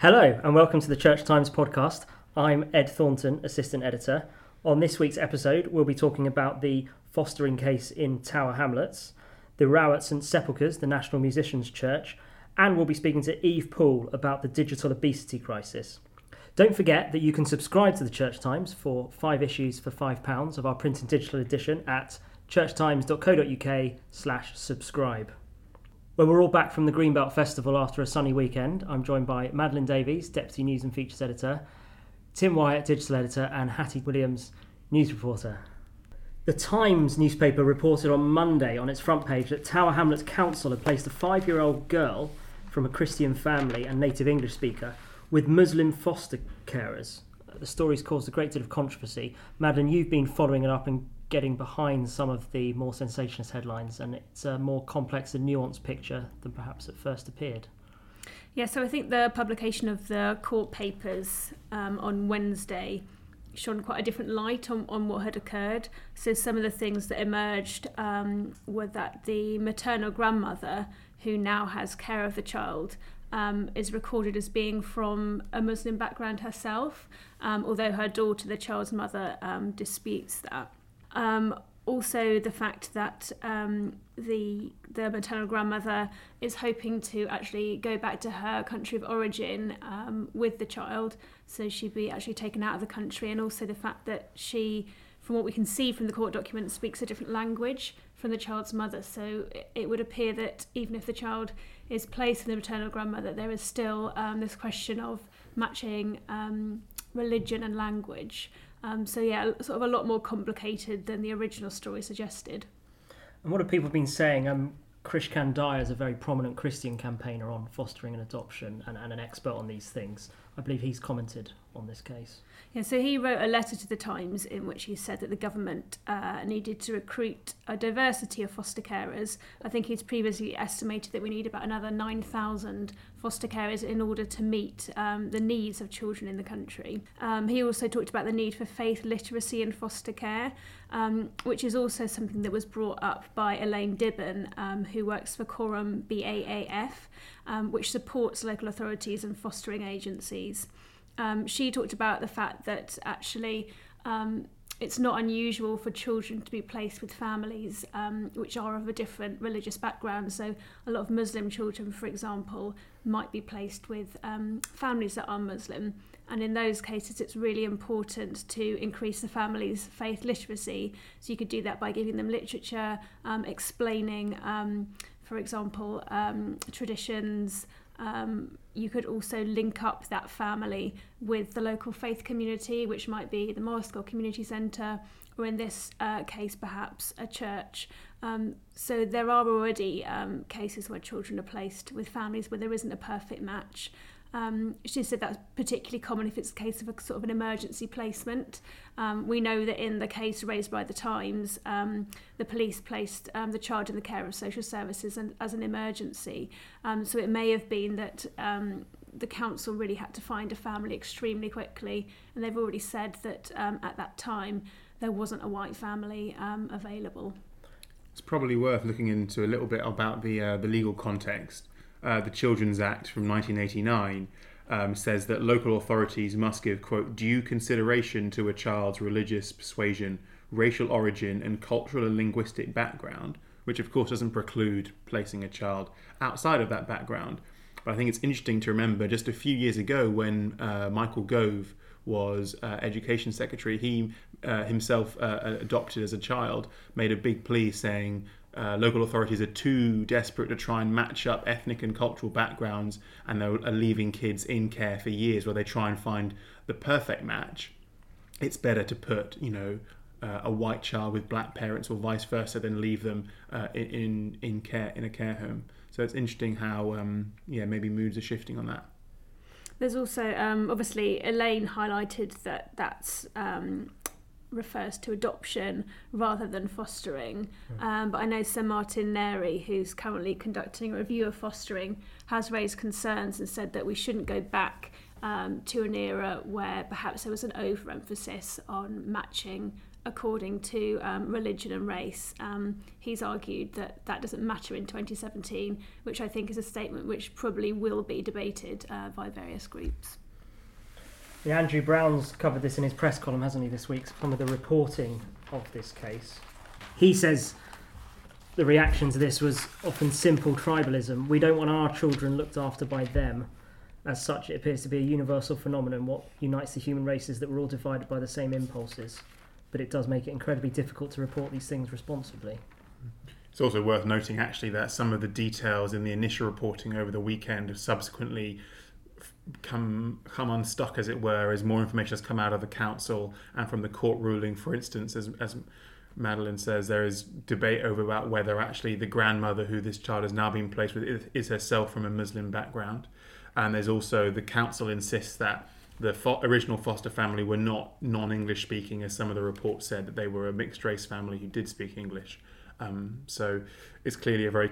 Hello and welcome to the Church Times podcast. I'm Ed Thornton, Assistant Editor. On this week's episode, we'll be talking about the fostering case in Tower Hamlets, the row at St Sepulchre's, the National Musicians' Church, and we'll be speaking to Eve Poole about the digital obesity crisis. Don't forget that you can subscribe to the Church Times for 5 issues for £5 of our print and digital edition at churchtimes.co.uk/subscribe. When we're all back from the Greenbelt Festival after a sunny weekend, I'm joined by Madeleine Davies, Deputy News and Features Editor, Tim Wyatt, Digital Editor, and Hattie Williams, News Reporter. The Times newspaper reported on Monday on its front page that Tower Hamlets Council had placed a 5-year-old girl from a Christian family and native English speaker with Muslim foster carers. The story's caused a great deal of controversy. Madeleine, you've been following it up and getting behind some of the more sensationalist headlines, and it's a more complex and nuanced picture than perhaps at first appeared. Yeah, so I think the publication of the court papers on Wednesday shone quite a different light on what had occurred. So some of the things that emerged were that the maternal grandmother, who now has care of the child, is recorded as being from a Muslim background herself, although her daughter, the child's mother, disputes that. Also the fact that the maternal grandmother is hoping to actually go back to her country of origin with the child, so she'd be actually taken out of the country, and also the fact that she, from what we can see from the court documents, speaks a different language from the child's mother. So it would appear that even if the child is placed with the maternal grandmother, there is still this question of matching religion and language. So yeah, sort of a lot more complicated than the original story suggested. And what have people been saying? Krish Kandiah is a very prominent Christian campaigner on fostering and adoption and an expert on these things. I believe he's commented on this case. Yeah, so he wrote a letter to the Times in which he said that the government needed to recruit a diversity of foster carers. I think he's previously estimated that we need about another 9,000 foster carers in order to meet the needs of children in the country. He also talked about the need for faith literacy in foster care, which is also something that was brought up by Elaine Dibbon, who works for Coram BAAF, which supports local authorities and fostering agencies. She talked about the fact that actually it's not unusual for children to be placed with families which are of a different religious background. So a lot of Muslim children, for example, might be placed with families that are Muslim. And in those cases, it's really important to increase the family's faith literacy. So you could do that by giving them literature, explaining, for example, traditions. You could also link up that family with the local faith community, which might be the mosque or community centre, or in this case, perhaps a church. So there are already cases where children are placed with families where there isn't a perfect match. She said that's particularly common if it's a case of a sort of an emergency placement. We know that in the case raised by the Times, the police placed the child in the care of social services and as an emergency. So it may have been that the council really had to find a family extremely quickly, and they've already said that at that time there wasn't a white family available. It's probably worth looking into a little bit about the legal context. The Children's Act from 1989 says that local authorities must give, quote, due consideration to a child's religious persuasion, racial origin and cultural and linguistic background, which of course doesn't preclude placing a child outside of that background. But I think it's interesting to remember just a few years ago when Michael Gove was Education Secretary, he himself adopted as a child, made a big plea saying, local authorities are too desperate to try and match up ethnic and cultural backgrounds, and they're leaving kids in care for years where they try and find the perfect match. It's better to put, a white child with black parents or vice versa than leave them in care in a care home. So it's interesting how maybe moods are shifting on that. There's also obviously Elaine highlighted that that's refers to adoption rather than fostering. But I know Sir Martin Narey, who's currently conducting a review of fostering, has raised concerns and said that we shouldn't go back to an era where perhaps there was an overemphasis on matching according to religion and race. He's argued that that doesn't matter in 2017, which I think is a statement which probably will be debated by various groups. Yeah, Andrew Brown's covered this in his press column, hasn't he, this week, from the reporting of this case. He says the reaction to this was often simple tribalism. We don't want our children looked after by them. As such, it appears to be a universal phenomenon. What unites the human race is that we're all divided by the same impulses, but it does make it incredibly difficult to report these things responsibly. It's also worth noting, actually, that some of the details in the initial reporting over the weekend have subsequently come unstuck, as it were, as more information has come out of the council and from the court ruling. For instance, as Madeleine says, there is debate over about whether actually the grandmother who this child has now been placed with is herself from a Muslim background. And there's also the council insists that the original foster family were not non-English speaking, as some of the reports said, that they were a mixed race family who did speak English. So it's clearly a very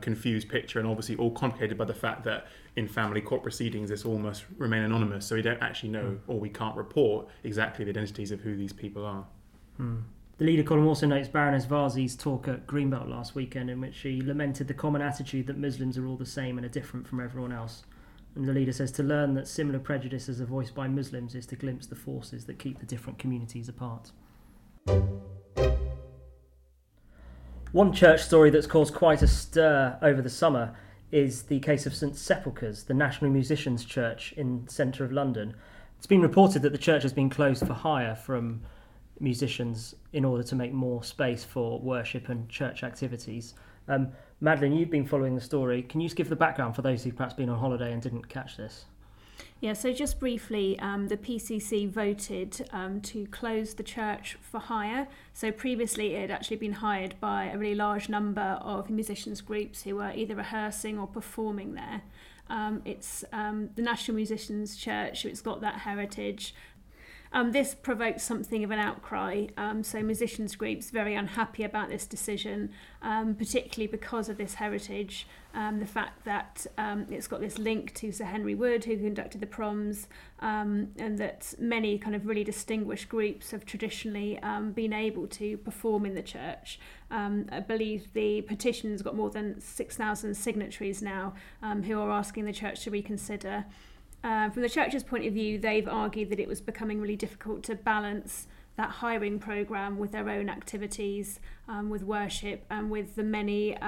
confused picture, and obviously all complicated by the fact that in family court proceedings this all must remain anonymous, so we don't actually know, or we can't report exactly the identities of who these people are. The leader column also notes Baroness Varzi's talk at Greenbelt last weekend, in which she lamented the common attitude that Muslims are all the same and are different from everyone else. And the leader says to learn that similar prejudices are voiced by Muslims is to glimpse the forces that keep the different communities apart. One church story that's caused quite a stir over the summer is the case of St Sepulchre's, the National Musicians' Church in the centre of London. It's been reported that the church has been closed for hire from musicians in order to make more space for worship and church activities. Madeleine, you've been following the story. Can you just give the background for those who've perhaps been on holiday and didn't catch this? Yeah, so just briefly, the PCC voted to close the church for hire. So previously it had actually been hired by a really large number of musicians groups who were either rehearsing or performing there. It's the National Musicians Church, it's got that heritage. This provoked something of an outcry, so musicians groups very unhappy about this decision, particularly because of this heritage, the fact that it's got this link to Sir Henry Wood, who conducted the proms, and that many kind of really distinguished groups have traditionally been able to perform in the church. I believe the petition's got more than 6,000 signatories now who are asking the church to reconsider. From the church's point of view, they've argued that it was becoming really difficult to balance that hiring programme with their own activities, with worship and with the many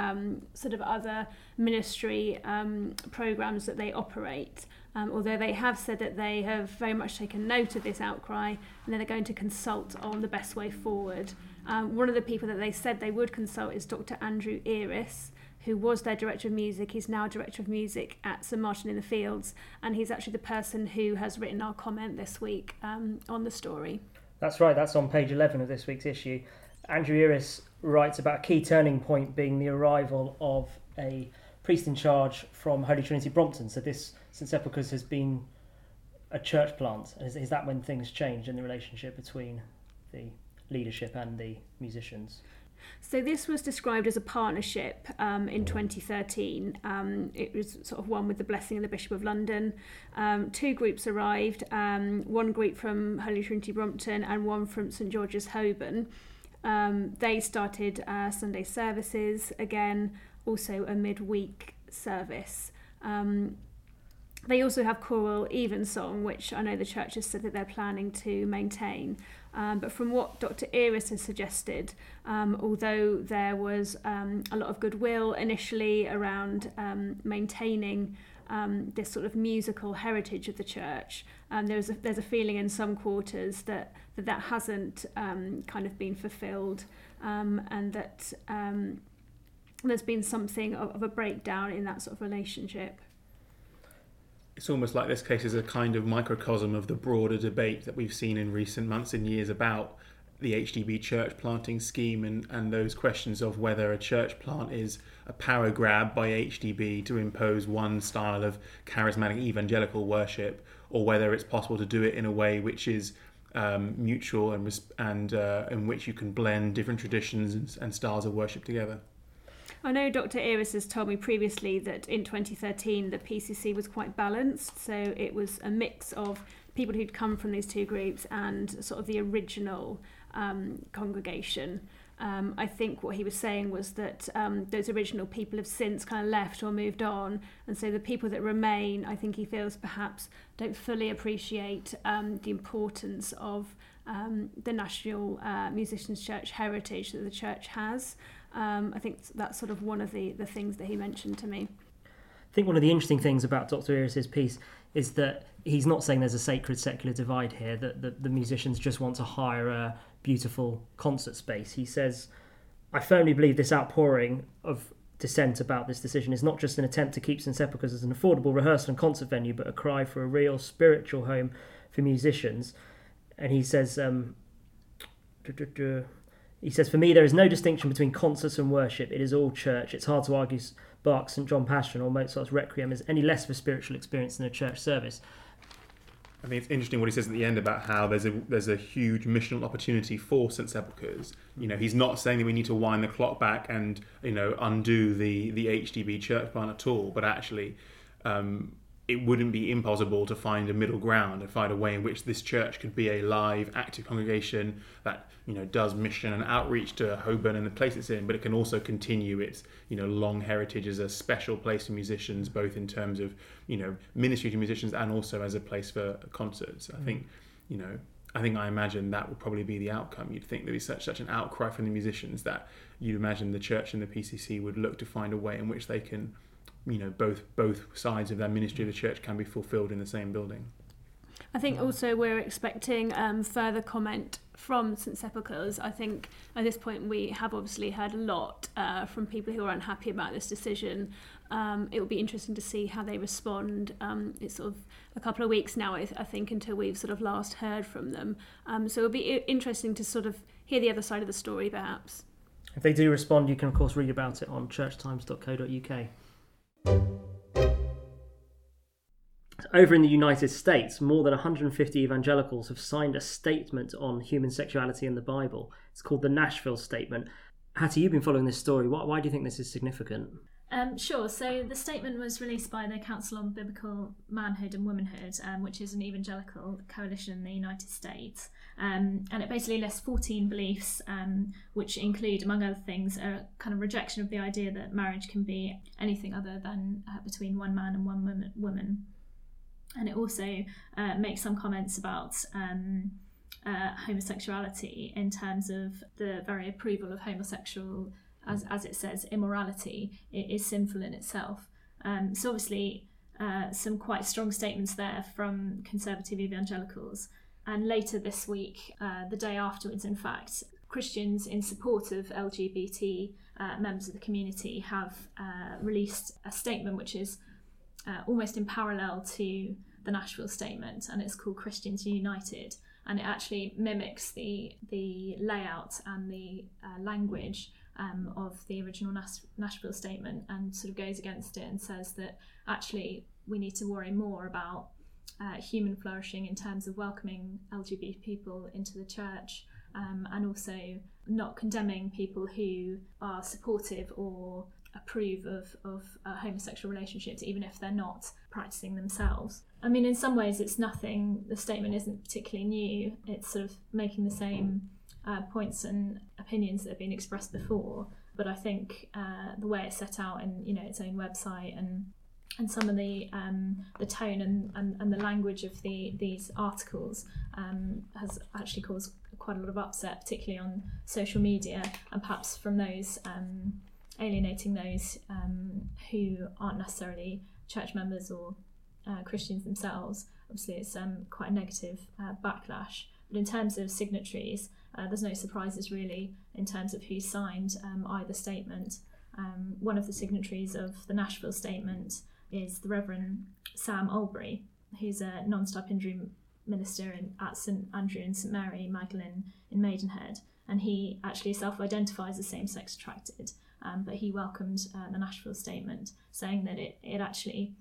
sort of other ministry programmes that they operate. Although they have said that they have very much taken note of this outcry and that they're going to consult on the best way forward. One of the people that they said they would consult is Dr. Andrew Earis, who was their director of music. He's now director of music at St Martin-in-the-Fields, and he's actually the person who has written our comment this week on the story. That's right, that's on page 11 of this week's issue. Andrew Earis writes about a key turning point being the arrival of a priest in charge from Holy Trinity Brompton. So this St Sepulchre's has been a church plant. Is that when things change in the relationship between the leadership and the musicians? So this was described as a partnership in 2013. It was sort of one with the blessing of the Bishop of London. Two groups arrived, one group from Holy Trinity Brompton and one from St George's Hoban. They started Sunday services, again, also a midweek service. They also have choral evensong, which I know the church has said that they're planning to maintain. But from what Dr. Earis has suggested, although there was a lot of goodwill initially around maintaining this sort of musical heritage of the church, there's a feeling in some quarters that hasn't kind of been fulfilled, and that there's been something of a breakdown in that sort of relationship. It's almost like this case is a kind of microcosm of the broader debate that we've seen in recent months and years about the HTB church planting scheme and those questions of whether a church plant is a power grab by HTB to impose one style of charismatic evangelical worship, or whether it's possible to do it in a way which is mutual and in which you can blend different traditions and styles of worship together. I know Dr. Earis has told me previously that in 2013 the PCC was quite balanced, so it was a mix of people who'd come from these two groups and sort of the original congregation. I think what he was saying was that those original people have since kind of left or moved on, and so the people that remain, I think he feels, perhaps don't fully appreciate the importance of the National Musicians Church heritage that the church has. I think that's sort of one of the things that he mentioned to me. I think one of the interesting things about Dr. Earis's piece is that he's not saying there's a sacred secular divide here, that the musicians just want to hire a beautiful concert space. He says, I firmly believe this outpouring of dissent about this decision is not just an attempt to keep St Sepulchre's as an affordable rehearsal and concert venue, but a cry for a real spiritual home for musicians. And he says, for me, there is no distinction between concerts and worship. It is all church. It's hard to argue Bach's St John Passion or Mozart's Requiem is any less of a spiritual experience than a church service. I think it's interesting what he says at the end about how there's a huge missional opportunity for St Sepulchre's. You know, he's not saying that we need to wind the clock back and, you know, undo the HTB church plan at all, but actually it wouldn't be impossible to find a middle ground and find a way in which this church could be a live, active congregation that, you know, does mission and outreach to Hoban and the place it's in, but it can also continue its, you know, long heritage as a special place for musicians, both in terms of, you know, ministry to musicians and also as a place for concerts. I think, you know, I imagine that would probably be the outcome. You'd think there'd be such an outcry from the musicians that you'd imagine the church and the PCC would look to find a way in which they can, you know, both sides of that ministry of the church can be fulfilled in the same building. I think also we're expecting further comment from St Sepulchre's. I think at this point we have obviously heard a lot from people who are unhappy about this decision. It will be interesting to see how they respond. It's sort of a couple of weeks now, I think, until we've sort of last heard from them. So it'll be interesting to sort of hear the other side of the story, perhaps. If they do respond, you can, of course, read about it on churchtimes.co.uk. Over in the United States, more than 150 evangelicals have signed a statement on human sexuality in the Bible. It's called the Nashville Statement. Hattie, you've been following this story. Why do you think this is significant? Sure. So the statement was released by the Council on Biblical Manhood and Womanhood, which is an evangelical coalition in the United States. And it basically lists 14 beliefs, which include, among other things, a kind of rejection of the idea that marriage can be anything other than between one man and one woman. And it also makes some comments about homosexuality in terms of the very approval of homosexual, as it says, immorality. It is sinful in itself. So obviously some quite strong statements there from conservative evangelicals. And later this week, the day afterwards, in fact, Christians in support of LGBT members of the community have released a statement which is almost in parallel to the Nashville Statement, and it's called Christians United. And it actually mimics the layout and the language of the original Nashville Statement, and sort of goes against it and says that actually we need to worry more about human flourishing in terms of welcoming LGBT people into the church, and also not condemning people who are supportive or approve of homosexual relationships, even if they're not practicing themselves. I mean, in some ways it's nothing, the statement isn't particularly new. It's sort of making the same points and opinions that have been expressed before, but I think the way it's set out in, you know, its own website and some of the tone and the language of these articles has actually caused quite a lot of upset, particularly on social media, and perhaps from those alienating those who aren't necessarily church members or Christians themselves. Obviously it's quite a negative backlash. But in terms of signatories, there's no surprises really in terms of who signed either statement. One of the signatories of the Nashville Statement is the Reverend Sam Allberry, who's a non-stop injury minister at St Andrew and St Mary Magdalene in Maidenhead, and he actually self-identifies as same-sex attracted. But he welcomed the Nashville Statement, saying that it actually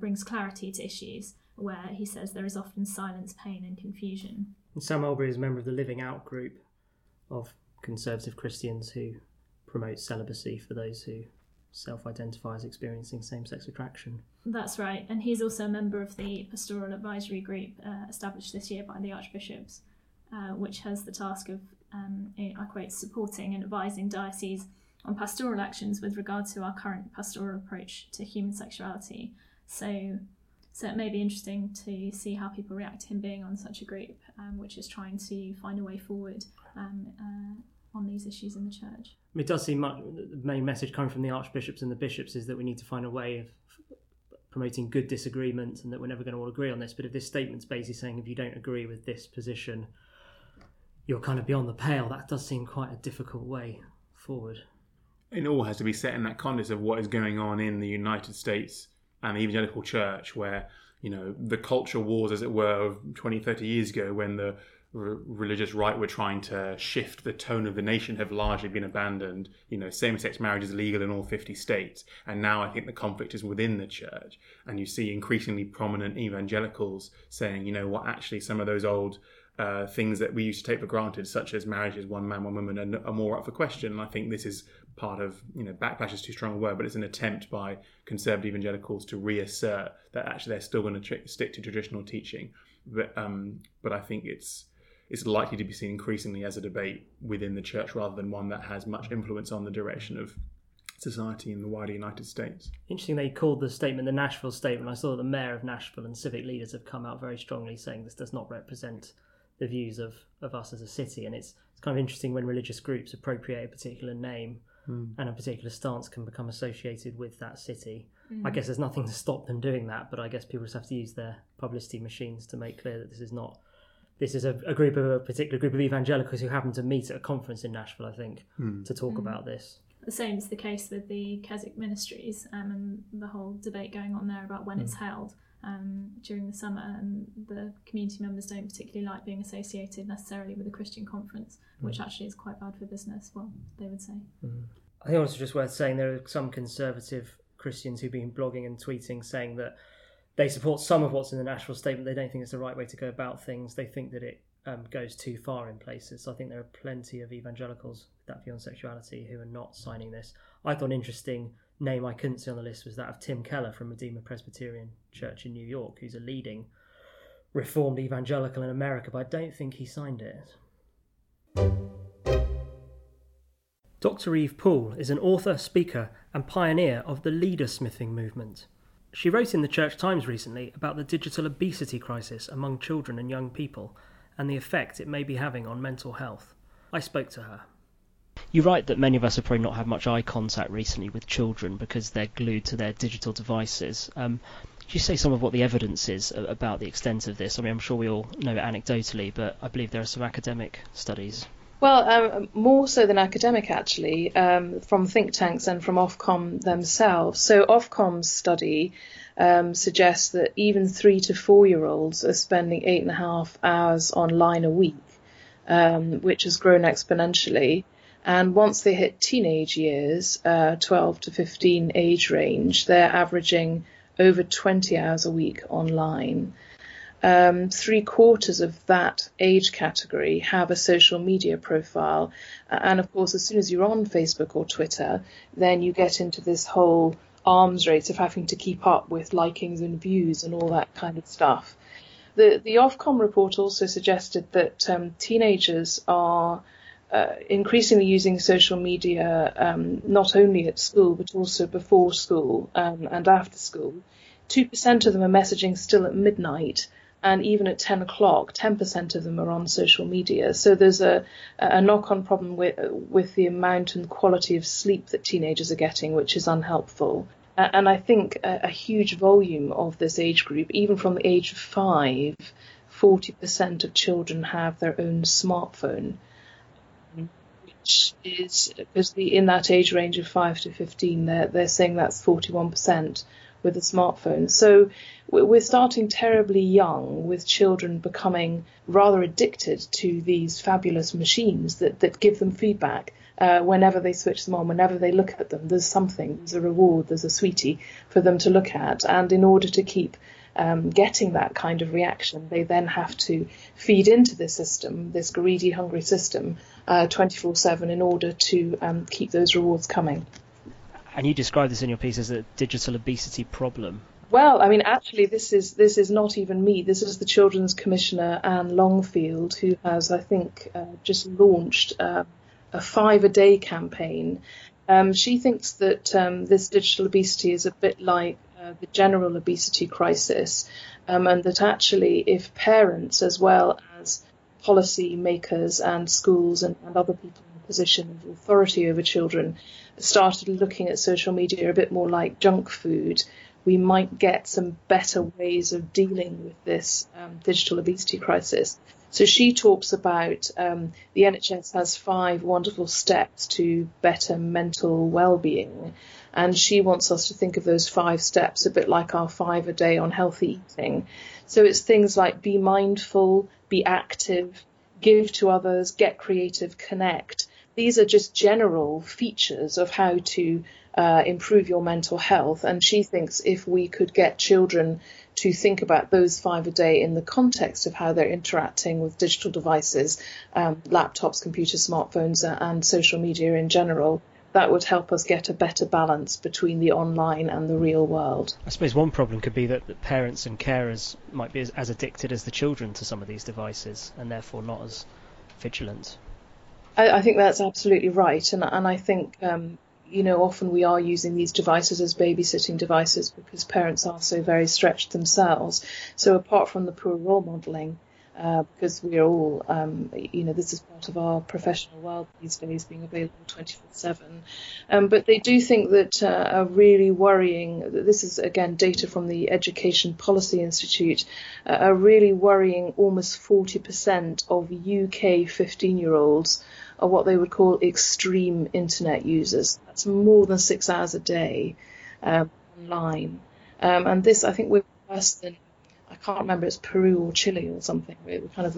brings clarity to issues where he says there is often silence, pain and confusion. And Sam Allberry is a member of the Living Out group of conservative Christians who promote celibacy for those who self-identify as experiencing same-sex attraction. That's right, and he's also a member of the Pastoral Advisory Group established this year by the Archbishops. which has the task of, I quote, supporting and advising dioceses on pastoral actions with regard to our current pastoral approach to human sexuality. So it may be interesting to see how people react to him being on such a group, which is trying to find a way forward on these issues in the church. It does seem the main message coming from the archbishops and the bishops is that we need to find a way of promoting good disagreement, and that we're never going to all agree on this. But if this statement's basically saying if you don't agree with this position, you're kind of beyond the pale, that does seem quite a difficult way forward. It all has to be set in that context of what is going on in the United States and the evangelical church, where, you know, the culture wars, as it were, of 20, 30 years ago, when the religious right were trying to shift the tone of the nation, have largely been abandoned. You know, same-sex marriage is legal in all 50 states. And now I think the conflict is within the church. And you see increasingly prominent evangelicals saying, you know what, actually some of those old things that we used to take for granted, such as marriage is one man, one woman, are more up for question. And I think this is part of, you know, backlash is too strong a word, but it's an attempt by conservative evangelicals to reassert that actually they're still going to stick to traditional teaching. But I think it's likely to be seen increasingly as a debate within the church rather than one that has much influence on the direction of society in the wider United States. Interesting they called the statement the Nashville Statement. I saw that the mayor of Nashville and civic leaders have come out very strongly saying this does not represent the views of us as a city, and it's kind of interesting when religious groups appropriate a particular name and a particular stance can become associated with that city. I guess there's nothing to stop them doing that, but I guess people just have to use their publicity machines to make clear that this is a particular group of evangelicals who happen to meet at a conference in Nashville, I think, to talk about this. The same is the case with the Keswick Ministries and the whole debate going on there about when it's held during the summer, and the community members don't particularly like being associated necessarily with a Christian conference, which actually is quite bad for business, well, they would say. I think also just worth saying there are some conservative Christians who've been blogging and tweeting saying that they support some of what's in the Nashville Statement. They don't think it's the right way to go about things. They think that it goes too far in places. So I think there are plenty of evangelicals with that view on sexuality who are not signing this. I thought an interesting name I couldn't see on the list was that of Tim Keller from Redeemer Presbyterian Church in New York, who's a leading reformed evangelical in America, but I don't think he signed it. Dr. Eve Poole is an author, speaker, and pioneer of the leader-smithing movement. She wrote in the Church Times recently about the digital obesity crisis among children and young people and the effect it may be having on mental health. I spoke to her. You're right that many of us have probably not had much eye contact recently with children because they're glued to their digital devices. Could you say some of what the evidence is about the extent of this? I mean, I'm sure we all know it anecdotally, but I believe there are some academic studies. Well, more so than academic, actually, from think tanks and from Ofcom themselves. So Ofcom's study suggests that even 3 to 4-year-olds are spending 8.5 hours online a week, which has grown exponentially. And once they hit teenage years, 12 to 15 age range, they're averaging over 20 hours a week online. 3/4 of that age category have a social media profile. And of course, as soon as you're on Facebook or Twitter, then you get into this whole arms race of having to keep up with likings and views and all that kind of stuff. The Ofcom report also suggested that teenagers are increasingly using social media not only at school, but also before school and after school. 2% of them are messaging still at midnight. And even at 10 o'clock, 10% of them are on social media. So there's a knock-on problem with the amount and quality of sleep that teenagers are getting, which is unhelpful. And I think a huge volume of this age group, even from the age of 5, 40% of children have their own smartphone, which is, because in that age range of 5 to 15, they're saying that's 41%. With a smartphone. So we're starting terribly young with children becoming rather addicted to these fabulous machines that give them feedback whenever they switch them on, whenever they look at them. There's something, there's a reward, there's a sweetie for them to look at. And in order to keep getting that kind of reaction, they then have to feed into this system, this greedy, hungry system, 24/7 in order to keep those rewards coming. And you describe this in your piece as a digital obesity problem. Well, I mean, actually, this is not even me. This is the Children's Commissioner, Anne Longfield, who has, I think, just launched a 5 a day campaign. She thinks that this digital obesity is a bit like the general obesity crisis, and that actually if parents as well as policy makers and schools and other people in a position of authority over children started looking at social media a bit more like junk food, we might get some better ways of dealing with this digital obesity crisis. So she talks about the NHS has 5 wonderful steps to better mental well-being, and she wants us to think of those 5 steps a bit like our 5 a day on healthy eating. So it's things like be mindful, be active, give to others, get creative, connect. These are just general features of how to improve your mental health. And she thinks if we could get children to think about those 5 a day in the context of how they're interacting with digital devices, laptops, computers, smartphones, and social media in general, that would help us get a better balance between the online and the real world. I suppose one problem could be that parents and carers might be as addicted as the children to some of these devices and therefore not as vigilant. I think that's absolutely right. And I think, you know, often we are using these devices as babysitting devices because parents are so very stretched themselves. So apart from the poor role modelling, because we are all, you know, this is part of our professional world these days, being available 24/7. But they do think that a really worrying, this is again data from the Education Policy Institute, a really worrying almost 40% of UK 15-year-olds are what they would call extreme internet users. That's more than 6 hours a day online. And this, I think, we're worse than, I can't remember, it's Peru or Chile or something. We're kind of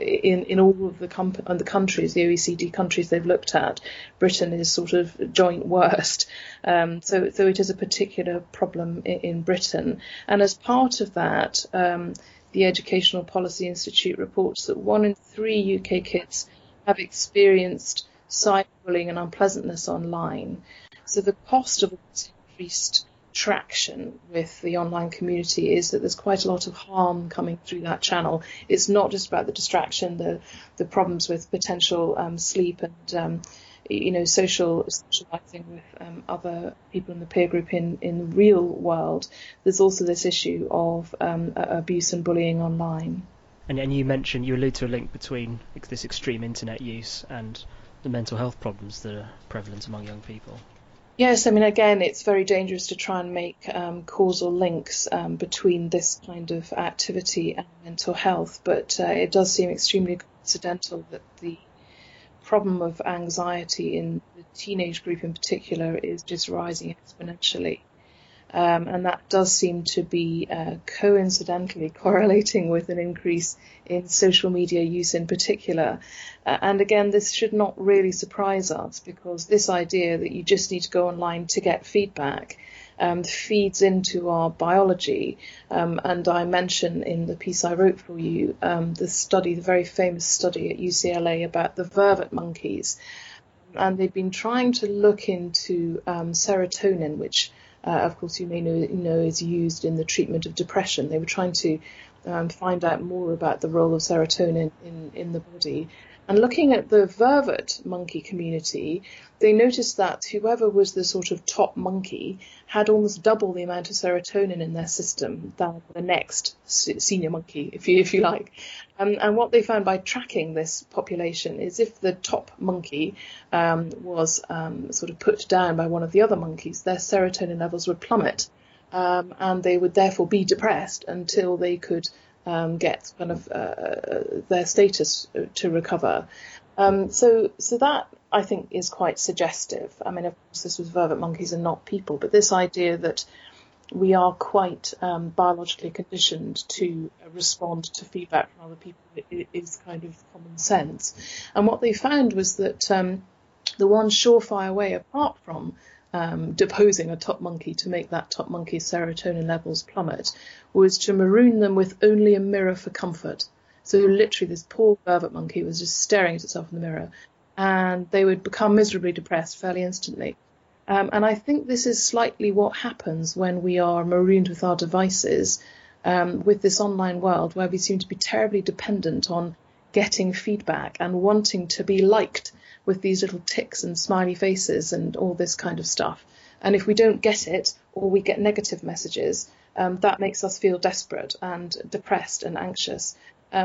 in all of the countries, the OECD countries they've looked at, Britain is sort of joint worst. So it is a particular problem in Britain. And as part of that, the Educational Policy Institute reports that 1 in 3 UK kids have experienced cyberbullying and unpleasantness online. So the cost of increased traction with the online community is that there's quite a lot of harm coming through that channel. It's not just about the distraction, the problems with potential sleep and you know, socializing with other people in the peer group in the real world. There's also this issue of abuse and bullying online. And you allude to a link between this extreme internet use and the mental health problems that are prevalent among young people. Yes, I mean, again, it's very dangerous to try and make causal links between this kind of activity and mental health, but it does seem extremely coincidental that the problem of anxiety in the teenage group in particular is just rising exponentially. And that does seem to be coincidentally correlating with an increase in social media use in particular. And again, this should not really surprise us, because this idea that you just need to go online to get feedback feeds into our biology. And I mention in the piece I wrote for you, the study, the very famous study at UCLA about the vervet monkeys. And they've been trying to look into serotonin, which of course, you may know is used in the treatment of depression. They were trying to find out more about the role of serotonin in the body. And looking at the vervet monkey community, they noticed that whoever was the sort of top monkey had almost double the amount of serotonin in their system than the next senior monkey, if you like. And what they found by tracking this population is if the top monkey was sort of put down by one of the other monkeys, their serotonin levels would plummet, and they would therefore be depressed until they could get kind of their status to recover. So that, I think, is quite suggestive. I mean, of course, this was vervet monkeys and not people, but this idea that we are quite biologically conditioned to respond to feedback from other people is kind of common sense. And what they found was that the one surefire way, apart from deposing a top monkey to make that top monkey's serotonin levels plummet, was to maroon them with only a mirror for comfort. So literally this poor vervet monkey was just staring at itself in the mirror, and they would become miserably depressed fairly instantly. And I think this is slightly what happens when we are marooned with our devices with this online world where we seem to be terribly dependent on getting feedback and wanting to be liked with these little ticks and smiley faces and all this kind of stuff. And if we don't get it or we get negative messages, that makes us feel desperate and depressed and anxious.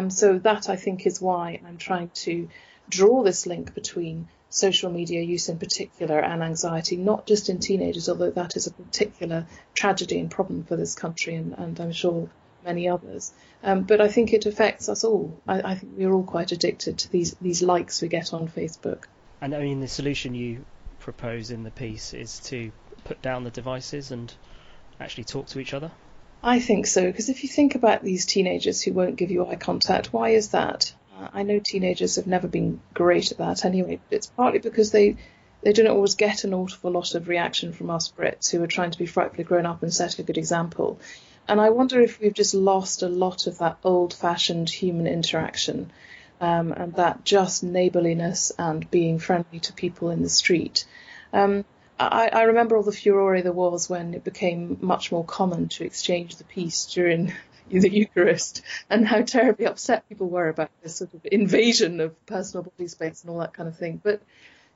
So that, I think, is why I'm trying to draw this link between social media use in particular and anxiety, not just in teenagers, although that is a particular tragedy and problem for this country and I'm sure many others. But I think it affects us all. I think we're all quite addicted to these likes we get on Facebook. And I mean, the solution you propose in the piece is to put down the devices and actually talk to each other? I think so, because if you think about these teenagers who won't give you eye contact, why is that? I know teenagers have never been great at that anyway, but it's partly because they don't always get an awful lot of reaction from us Brits who are trying to be frightfully grown up and set a good example. And I wonder if we've just lost a lot of that old-fashioned human interaction and that just neighbourliness and being friendly to people in the street. I remember all the furore there was when it became much more common to exchange the peace during the Eucharist, and how terribly upset people were about this sort of invasion of personal body space and all that kind of thing. But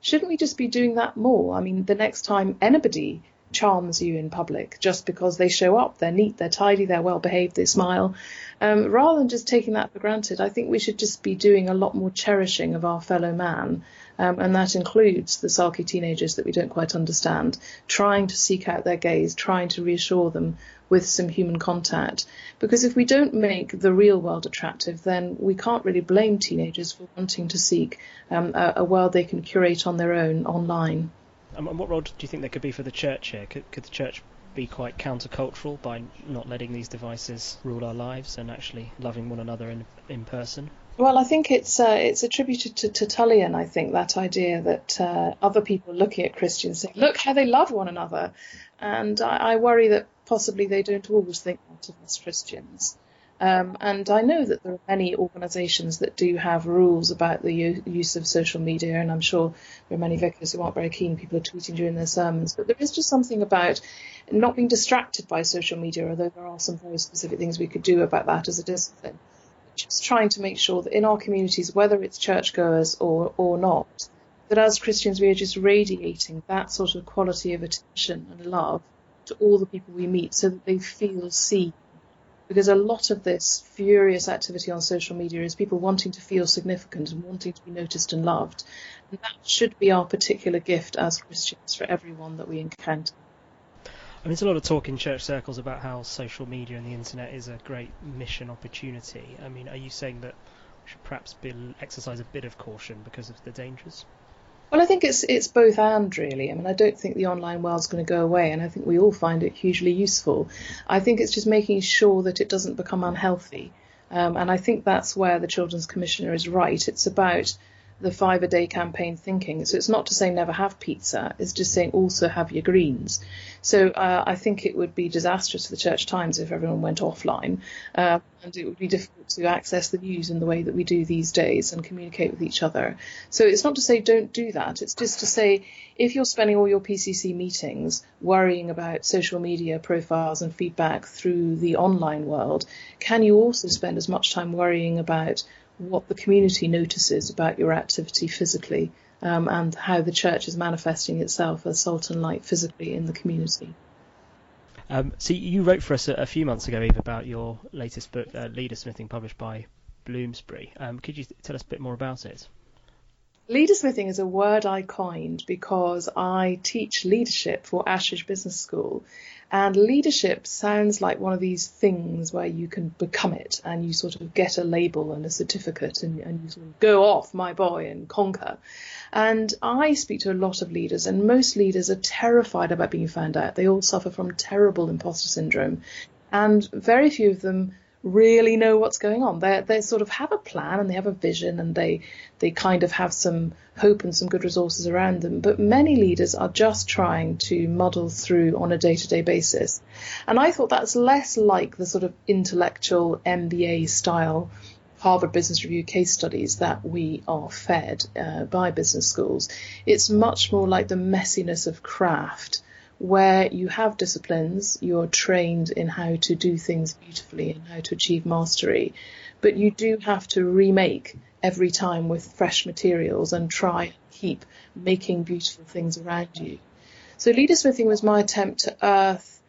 shouldn't we just be doing that more? I mean, the next time anybody charms you in public just because they show up, they're neat, they're tidy, they're well behaved, they smile, rather than just taking that for granted, I think we should just be doing a lot more cherishing of our fellow man, and that includes the sulky teenagers that we don't quite understand, trying to seek out their gaze, trying to reassure them with some human contact. Because if we don't make the real world attractive, then we can't really blame teenagers for wanting to seek a world they can curate on their own online. And what role do you think there could be for the church here? Could the church be quite countercultural by not letting these devices rule our lives and actually loving one another in person? Well, I think it's attributed to Tullian, I think, that idea that other people looking at Christians say, look how they love one another. And I worry that possibly they don't always think that of us Christians. And I know that there are many organisations that do have rules about the use of social media, and I'm sure there are many vicars who aren't very keen people are tweeting during their sermons. But there is just something about not being distracted by social media, although there are some very specific things we could do about that as a discipline. Just trying to make sure that in our communities, whether it's churchgoers or not, that as Christians we are just radiating that sort of quality of attention and love to all the people we meet so that they feel seen. Because a lot of this furious activity on social media is people wanting to feel significant and wanting to be noticed and loved. And that should be our particular gift as Christians for everyone that we encounter. I mean, there's a lot of talk in church circles about how social media and the internet is a great mission opportunity. I mean, are you saying that we should perhaps exercise a bit of caution because of the dangers? Well, I think it's both and, really. I mean, I don't think the online world's going to go away, and I think we all find it hugely useful. I think it's just making sure that it doesn't become unhealthy. And I think that's where the Children's Commissioner is right. It's about the 5-a-day campaign thinking. So it's not to say never have pizza. It's just saying also have your greens. So I think it would be disastrous for the Church Times if everyone went offline. And it would be difficult to access the news in the way that we do these days and communicate with each other. So it's not to say don't do that. It's just to say if you're spending all your PCC meetings worrying about social media profiles and feedback through the online world, can you also spend as much time worrying about what the community notices about your activity physically and how the church is manifesting itself as salt and light physically in the community. So you wrote for us a few months ago, Eve, about your latest book, Leader Smithing, published by Bloomsbury. Could you tell us a bit more about it? Leader smithing is a word I coined because I teach leadership for Ashridge Business School, and leadership sounds like one of these things where you can become it and you sort of get a label and a certificate and you sort of go off, my boy, and conquer. And I speak to a lot of leaders, and most leaders are terrified about being found out. They all suffer from terrible imposter syndrome, and very few of them really know what's going on. They sort of have a plan and they have a vision and they kind of have some hope and some good resources around them. But many leaders are just trying to muddle through on a day-to-day basis. And I thought that's less like the sort of intellectual MBA style Harvard Business Review case studies that we are fed by business schools. It's much more like the messiness of craft, where you have disciplines, you're trained in how to do things beautifully and how to achieve mastery, but you do have to remake every time with fresh materials and try and keep making beautiful things around you. So leadersmithing was my attempt to earth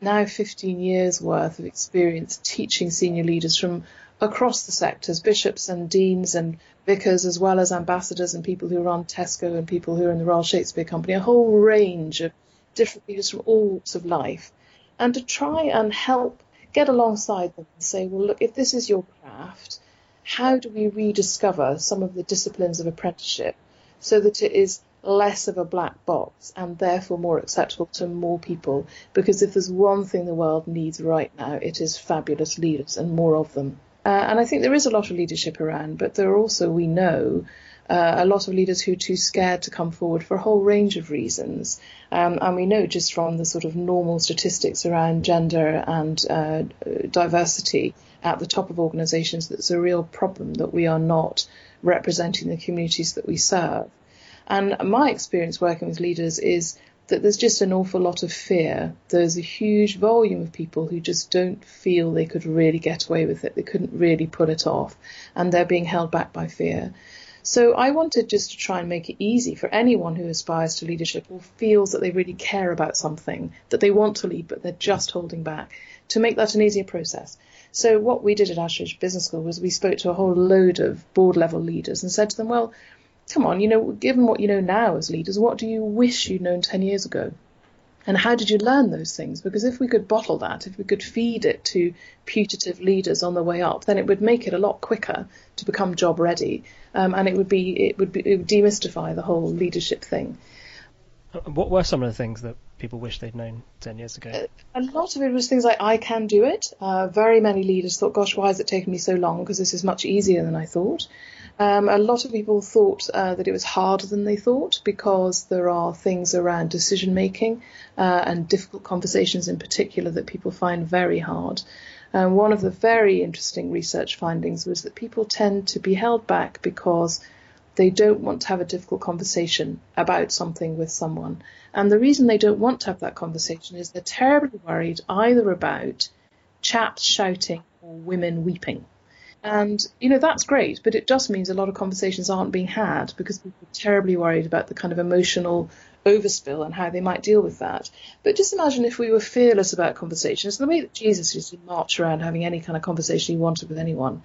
now 15 years worth of experience teaching senior leaders from across the sectors, bishops and deans and vicars, as well as ambassadors and people who run Tesco and people who are in the Royal Shakespeare Company, a whole range of different leaders from all walks of life, and to try and help get alongside them and say, well, look, if this is your craft, how do we rediscover some of the disciplines of apprenticeship so that it is less of a black box and therefore more acceptable to more people? Because if there's one thing the world needs right now, it is fabulous leaders and more of them. And I think there is a lot of leadership around, but there are also, we know, a lot of leaders who are too scared to come forward for a whole range of reasons. And we know just from the sort of normal statistics around gender and diversity at the top of organisations, that's a real problem that we are not representing the communities that we serve. And my experience working with leaders is that there's just an awful lot of fear. There's a huge volume of people who just don't feel they could really get away with it. They couldn't really pull it off, and they're being held back by fear. So I wanted just to try and make it easy for anyone who aspires to leadership or feels that they really care about something, that they want to lead, but they're just holding back, to make that an easier process. So what we did at Ashridge Business School was we spoke to a whole load of board level leaders and said to them, well, come on, you know, given what you know now as leaders, what do you wish you'd known 10 years ago? And how did you learn those things? Because if we could bottle that, if we could feed it to putative leaders on the way up, then it would make it a lot quicker to become job ready. And it would demystify the whole leadership thing. What were some of the things that people wish they'd known 10 years ago? A lot of it was things like, I can do it. Very many leaders thought, gosh, why has it taken me so long? Because this is much easier than I thought. A lot of people thought that it was harder than they thought, because there are things around decision making and difficult conversations in particular that people find very hard. One of the very interesting research findings was that people tend to be held back because they don't want to have a difficult conversation about something with someone. And the reason they don't want to have that conversation is they're terribly worried either about chaps shouting or women weeping. And, you know, that's great, but it just means a lot of conversations aren't being had because people are terribly worried about the kind of emotional overspill and how they might deal with that. But just imagine if we were fearless about conversations, the way that Jesus used to march around having any kind of conversation he wanted with anyone.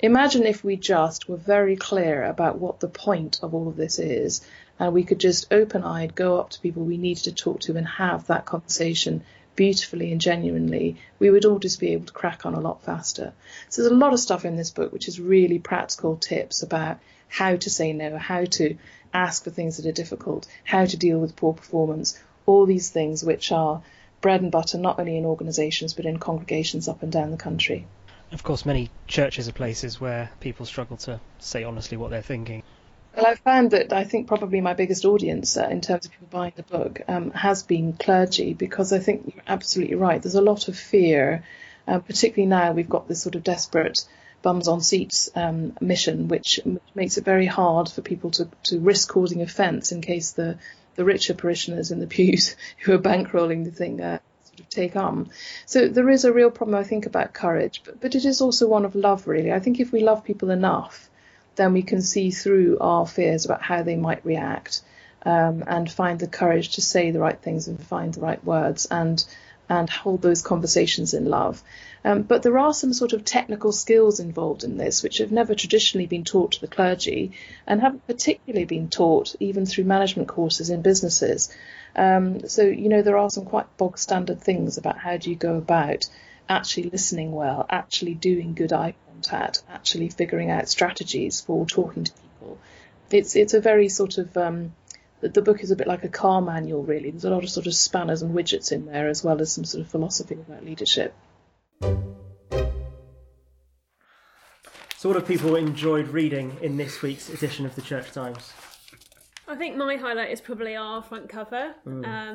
Imagine if we just were very clear about what the point of all of this is, and we could just open-eyed go up to people we needed to talk to and have that conversation beautifully and genuinely. We would all just be able to crack on a lot faster. So there's a lot of stuff in this book which is really practical tips about how to say no, how to ask for things that are difficult, how to deal with poor performance, all these things which are bread and butter not only in organisations but in congregations up and down the country. Of course, many churches are places where people struggle to say honestly what they're thinking. Well, I've found that I think probably my biggest audience in terms of people buying the book has been clergy, because I think you're absolutely right. There's a lot of fear, particularly now we've got this sort of desperate bums on seats mission, which makes it very hard for people to risk causing offence in case the richer parishioners in the pews who are bankrolling the thing take on. So there is a real problem, I think, about courage, but it is also one of love, really. I think if we love people enough, then we can see through our fears about how they might react and find the courage to say the right things and find the right words and hold those conversations in love. But there are some sort of technical skills involved in this which have never traditionally been taught to the clergy and haven't particularly been taught even through management courses in businesses. So, you know, there are some quite bog standard things about how do you go about actually listening well, actually doing good eye contact, actually figuring out strategies for talking to people. It's a very sort of, the book is a bit like a car manual, really. There's a lot of sort of spanners and widgets in there, as well as some sort of philosophy about leadership. So what have people enjoyed reading in this week's edition of the Church Times? I think my highlight is probably our front cover.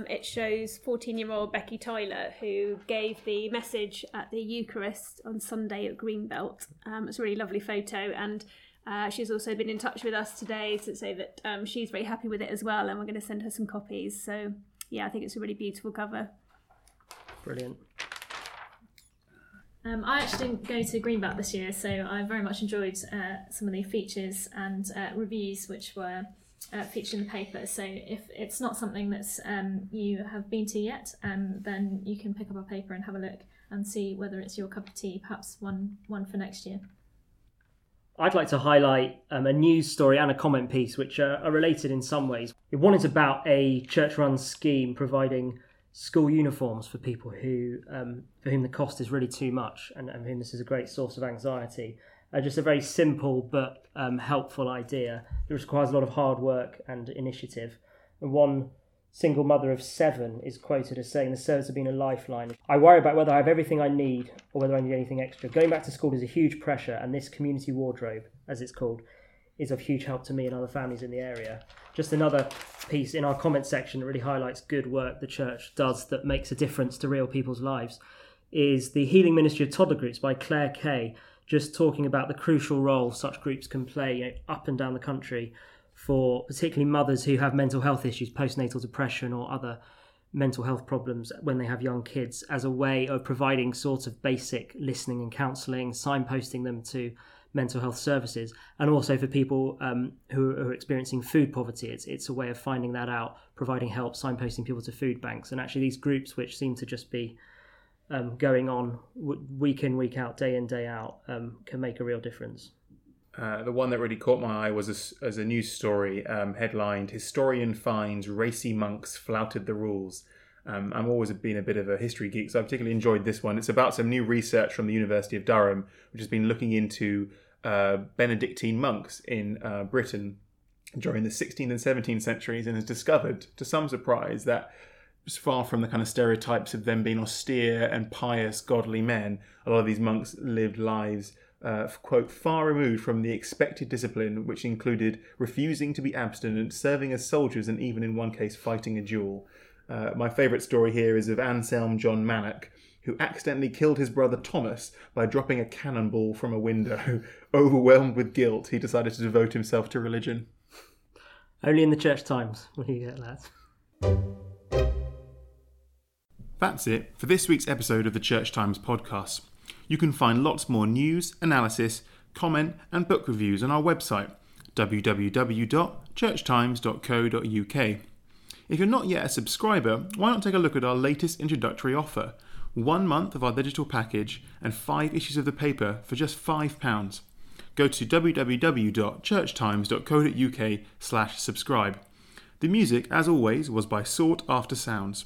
It shows 14-year-old Becky Tyler, who gave the message at the Eucharist on Sunday at Greenbelt. It's a really lovely photo, and she's also been in touch with us today to say that she's very happy with it as well, and we're going to send her some copies. So, yeah, I think it's a really beautiful cover. Brilliant. I actually didn't go to Greenbelt this year, so I very much enjoyed some of the features and reviews which were featured in the paper. So if it's not something that you have been to yet, then you can pick up our paper and have a look and see whether it's your cup of tea, perhaps one for next year. I'd like to highlight a news story and a comment piece which are related in some ways. One is about a church-run scheme providing school uniforms for people who for whom the cost is really too much, and for whom this is a great source of anxiety. Just a very simple but helpful idea that requires a lot of hard work and initiative. And one single mother of seven is quoted as saying, "The service has been a lifeline. I worry about whether I have everything I need or whether I need anything extra. Going back to school is a huge pressure, and this community wardrobe, as it's called, is of huge help to me and other families in the area." Just another piece in our comment section that really highlights good work the church does that makes a difference to real people's lives is the Healing Ministry of Toddler Groups by Claire Kay, just talking about the crucial role such groups can play, you know, up and down the country for particularly mothers who have mental health issues, postnatal depression or other mental health problems when they have young kids, as a way of providing sort of basic listening and counselling, signposting them to mental health services, and also for people who are experiencing food poverty. It's a way of finding that out, providing help, signposting people to food banks. And actually these groups, which seem to just be going on week in, week out, day in, day out, can make a real difference. The one that really caught my eye was as a news story headlined, "Historian finds racy monks flouted the rules." I've always been a bit of a history geek, so I particularly enjoyed this one. It's about some new research from the University of Durham, which has been looking into Benedictine monks in Britain during the 16th and 17th centuries, and has discovered, to some surprise, that far from the kind of stereotypes of them being austere and pious, godly men, a lot of these monks lived lives, quote, "far removed from the expected discipline, which included refusing to be abstinent, serving as soldiers, and even in one case fighting a duel." My favourite story here is of Anselm John Mannock, who accidentally killed his brother Thomas by dropping a cannonball from a window. Overwhelmed with guilt, he decided to devote himself to religion. Only in the church times will you get that. That's it for this week's episode of the Church Times podcast. You can find lots more news, analysis, comment and book reviews on our website, www.churchtimes.co.uk. If you're not yet a subscriber, why not take a look at our latest introductory offer? 1 month of our digital package and 5 issues of the paper for just £5. Go to www.churchtimes.co.uk/subscribe. The music, as always, was by Sought After Sounds.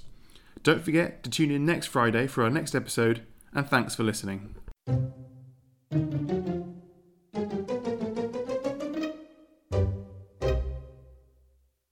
Don't forget to tune in next Friday for our next episode, and thanks for listening.